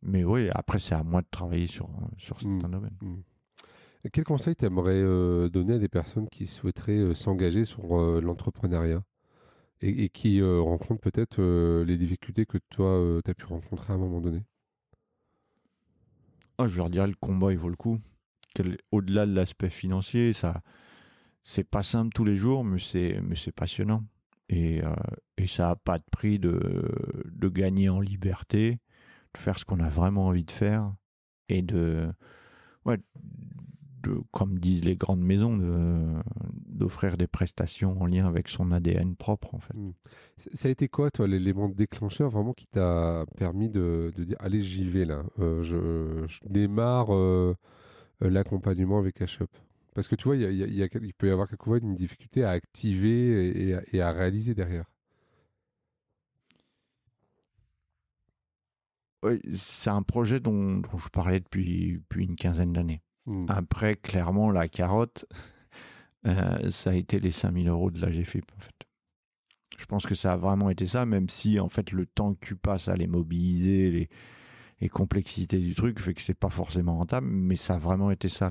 mais oui, après c'est à moi de travailler sur certains domaines. Quel conseil t'aimerais donner à des personnes qui souhaiteraient s'engager sur l'entrepreneuriat et qui rencontrent peut-être les difficultés que toi, tu as pu rencontrer à un moment donné? Je leur dirais, le combat, il vaut le coup. Au-delà de l'aspect financier, ça, c'est pas simple tous les jours, mais c'est passionnant. Et ça n'a pas de prix de gagner en liberté, de faire ce qu'on a vraiment envie de faire, et comme disent les grandes maisons, d'offrir des prestations en lien avec son ADN propre, en fait. Ça a été quoi, toi, l'élément déclencheur vraiment qui t'a permis de dire, allez, j'y vais là, je démarre l'accompagnement avec H.E.P. Parce que tu vois, il peut y avoir quelquefois une difficulté à activer et à réaliser derrière. C'est un projet dont je parlais depuis une quinzaine d'années. Après, clairement, la carotte, ça a été les 5 000 € de la GFIP, en fait. Je pense que ça a vraiment été ça, même si, en fait, le temps que tu passes à les mobiliser, les complexités du truc, fait que c'est pas forcément rentable, mais ça a vraiment été ça.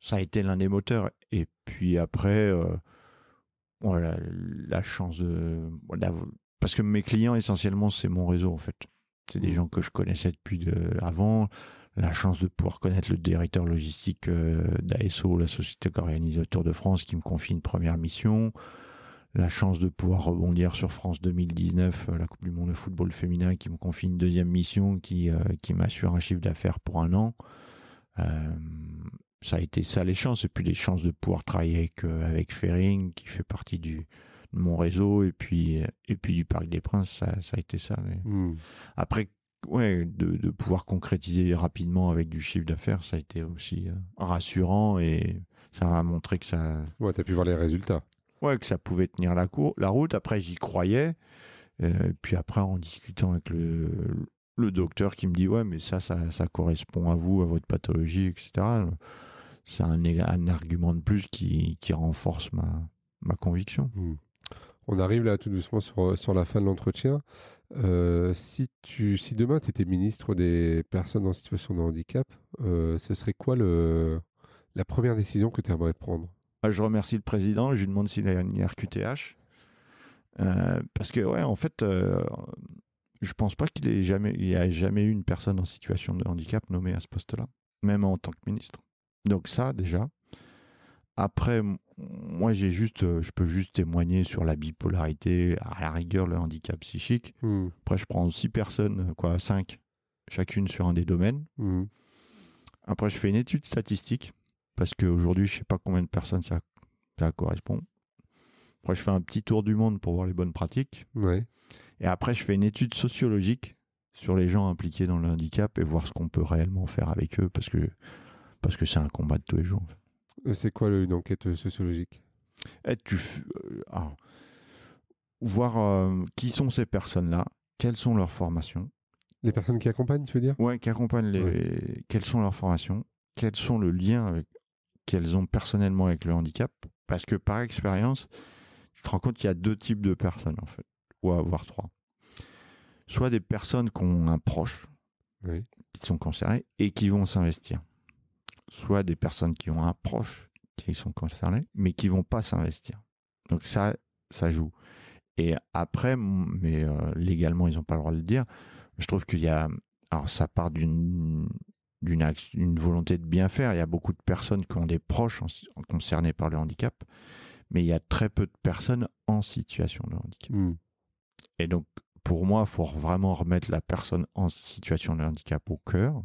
Ça a été l'un des moteurs. Et puis après, voilà, la chance de... Parce que mes clients, essentiellement, c'est mon réseau, en fait. C'est des gens que je connaissais depuis avant. La chance de pouvoir connaître le directeur logistique d'ASO, la société qui organise le Tour de France, qui me confie une première mission. La chance de pouvoir rebondir sur France 2019, la Coupe du monde de football féminin, qui me confie une deuxième mission, qui m'assure un chiffre d'affaires pour 1 an. Ça a été ça, les chances. Et puis les chances de pouvoir travailler avec Ferring, qui fait partie de mon réseau, et puis du Parc des Princes, ça a été ça. Après, ouais, de pouvoir concrétiser rapidement avec du chiffre d'affaires, ça a été aussi rassurant, et ça a montré que ça... Ouais, t'as pu voir les résultats. Ouais, que ça pouvait tenir la route. Après, j'y croyais. Puis après, en discutant avec le docteur qui me dit « Ouais, mais ça correspond à vous, à votre pathologie, etc. » C'est un argument de plus qui renforce ma conviction. On arrive là tout doucement sur la fin de l'entretien. Si demain tu étais ministre des personnes en situation de handicap, ce serait quoi la première décision que tu aimerais prendre? Je remercie le président, je lui demande s'il a une RQTH. Parce que, ouais, en fait, je pense pas qu'il ait jamais eu une personne en situation de handicap nommée à ce poste-là, même en tant que ministre. Donc ça, déjà. Après, moi, je peux juste témoigner sur la bipolarité, à la rigueur, le handicap psychique. Après, je prends 6 personnes, 5, chacune sur un des domaines. Après, je fais une étude statistique, parce qu'aujourd'hui, je ne sais pas combien de personnes ça correspond. Après, je fais un petit tour du monde pour voir les bonnes pratiques. Ouais. Et après, je fais une étude sociologique sur les gens impliqués dans le handicap et voir ce qu'on peut réellement faire avec eux, parce que c'est un combat de tous les jours, en fait. C'est quoi une enquête sociologique? Voir qui sont ces personnes-là, quelles sont leurs formations. Les personnes qui accompagnent, tu veux dire? Oui, qui accompagnent. Quelles sont leurs formations, quels sont le lien qu'elles ont personnellement avec le handicap. Parce que par expérience, tu te rends compte qu'il y a 2 types de personnes, en fait, voire 3. Soit des personnes qui ont un proche, oui, qui sont concernées et qui vont s'investir. Soit des personnes qui ont un proche qui sont concernées, mais qui ne vont pas s'investir. Donc ça joue. Et après, mais légalement, ils n'ont pas le droit de le dire, je trouve qu'il y a... Alors, ça part d'une volonté de bien faire. Il y a beaucoup de personnes qui ont des proches concernés par le handicap, mais il y a très peu de personnes en situation de handicap. Et donc, pour moi, il faut vraiment remettre la personne en situation de handicap au cœur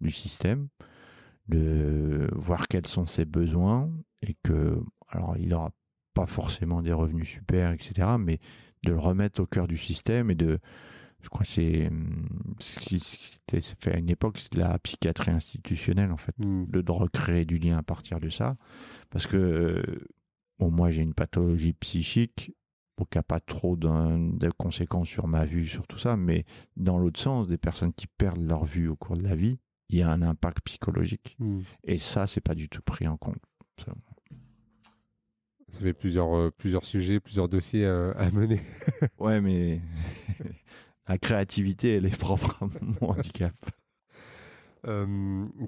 du système, de voir quels sont ses besoins, et que, alors il n'aura pas forcément des revenus super, etc., mais de le remettre au cœur du système. Et je crois que c'est ce qui s'était fait à une époque, c'est de la psychiatrie institutionnelle, en fait, de recréer du lien à partir de ça, parce que moi j'ai une pathologie psychique qui n'a pas trop de conséquences sur ma vue, sur tout ça, mais dans l'autre sens, des personnes qui perdent leur vue au cours de la vie, il y a un impact psychologique. Et ça, c'est pas du tout pris en compte. Ça fait plusieurs sujets, plusieurs dossiers à mener. Ouais, mais la créativité, elle est propre à mon handicap.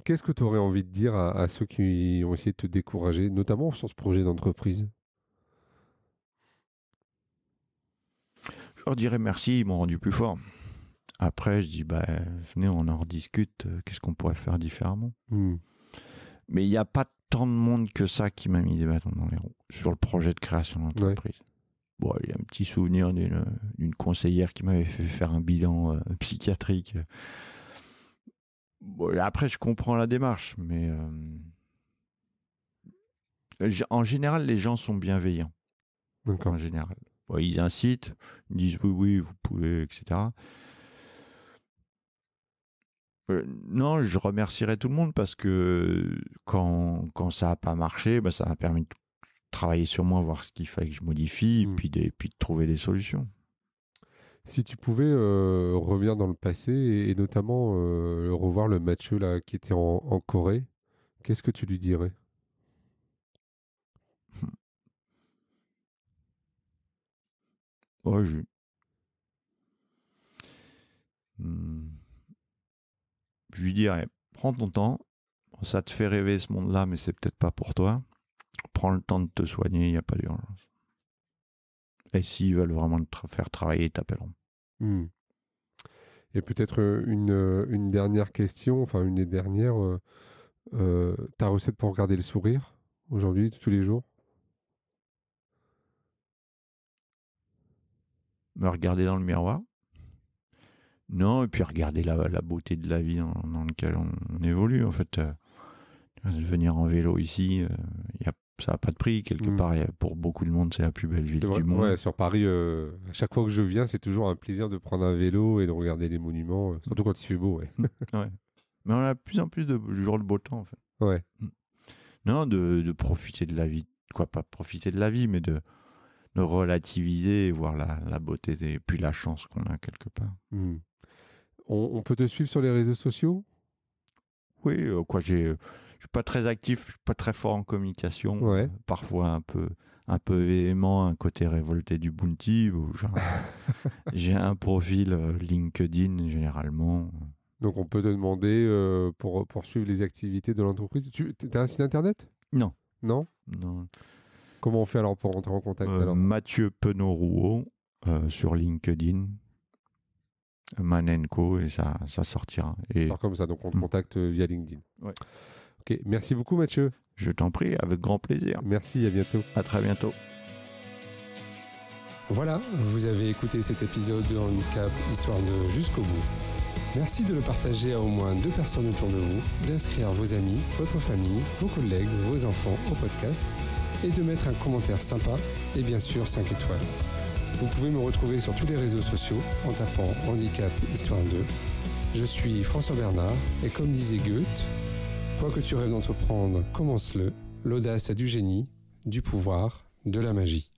Qu'est-ce que tu aurais envie de dire à ceux qui ont essayé de te décourager, notamment sur ce projet d'entreprise? Je leur dirais merci, ils m'ont rendu plus fort. Après, je dis, venez, on en rediscute, qu'est-ce qu'on pourrait faire différemment. Mais il n'y a pas tant de monde que ça qui m'a mis des bâtons dans les roues sur le projet de création d'entreprise. Ouais. Bon, il y a un petit souvenir d'une conseillère qui m'avait fait faire un bilan psychiatrique. Bon, après, je comprends la démarche, mais En général, les gens sont bienveillants. D'accord. En général. Bon, ils incitent, ils disent oui, oui, vous pouvez, etc. Non, je remercierai tout le monde parce que quand ça n'a pas marché, bah, ça m'a permis de travailler sur moi, voir ce qu'il fallait que je modifie, puis de trouver des solutions. Si tu pouvais revenir dans le passé et notamment revoir le Mathieu là, qui était en Corée, qu'est-ce que tu lui dirais ? Oh, je lui dirais, prends ton temps, ça te fait rêver ce monde-là, mais c'est peut-être pas pour toi. Prends le temps de te soigner, il n'y a pas d'urgence. Et s'ils veulent vraiment te faire travailler, ils t'appelleront. Mmh. Et peut-être une dernière question, enfin une des dernières, ta recette pour garder le sourire aujourd'hui, tous les jours ? Me regarder dans le miroir. Non, et puis regarder la beauté de la vie dans laquelle on évolue. En fait, venir en vélo ici, ça n'a pas de prix. Quelque part, pour beaucoup de monde, c'est la plus belle ville du monde. Ouais, sur Paris, à chaque fois que je viens, c'est toujours un plaisir de prendre un vélo et de regarder les monuments, surtout quand il fait beau. Ouais. Ouais. Mais on a de plus en plus de jours de beau temps, en fait. Ouais. Non, de profiter de la vie. Quoi, pas profiter de la vie, mais de relativiser et voir la beauté et puis la chance qu'on a quelque part. Mmh. On peut te suivre sur les réseaux sociaux ? Oui, je ne suis pas très actif, je ne suis pas très fort en communication. Ouais. Parfois un peu véhément, un côté révolté du bounty. J'ai un profil LinkedIn généralement. Donc on peut te demander pour suivre les activités de l'entreprise. Tu as un site internet ? Non. Non ? Non. Comment on fait alors pour rentrer en contact alors ? Mathieu Pennaroux sur LinkedIn. Manenko et ça sortira. Et... comme ça, donc on te contacte via LinkedIn. Ouais. Ok, merci beaucoup Mathieu. Je t'en prie, avec grand plaisir. Merci, à bientôt. À très bientôt. Voilà, vous avez écouté cet épisode de Handicap Histoire 2 jusqu'au bout. Merci de le partager à au moins 2 personnes autour de vous, d'inscrire vos amis, votre famille, vos collègues, vos enfants au podcast et de mettre un commentaire sympa et bien sûr 5 étoiles. Vous pouvez me retrouver sur tous les réseaux sociaux en tapant Handicap Histoire 2. Je suis François Bernard et comme disait Goethe, quoi que tu rêves d'entreprendre, commence-le. L'audace a du génie, du pouvoir, de la magie.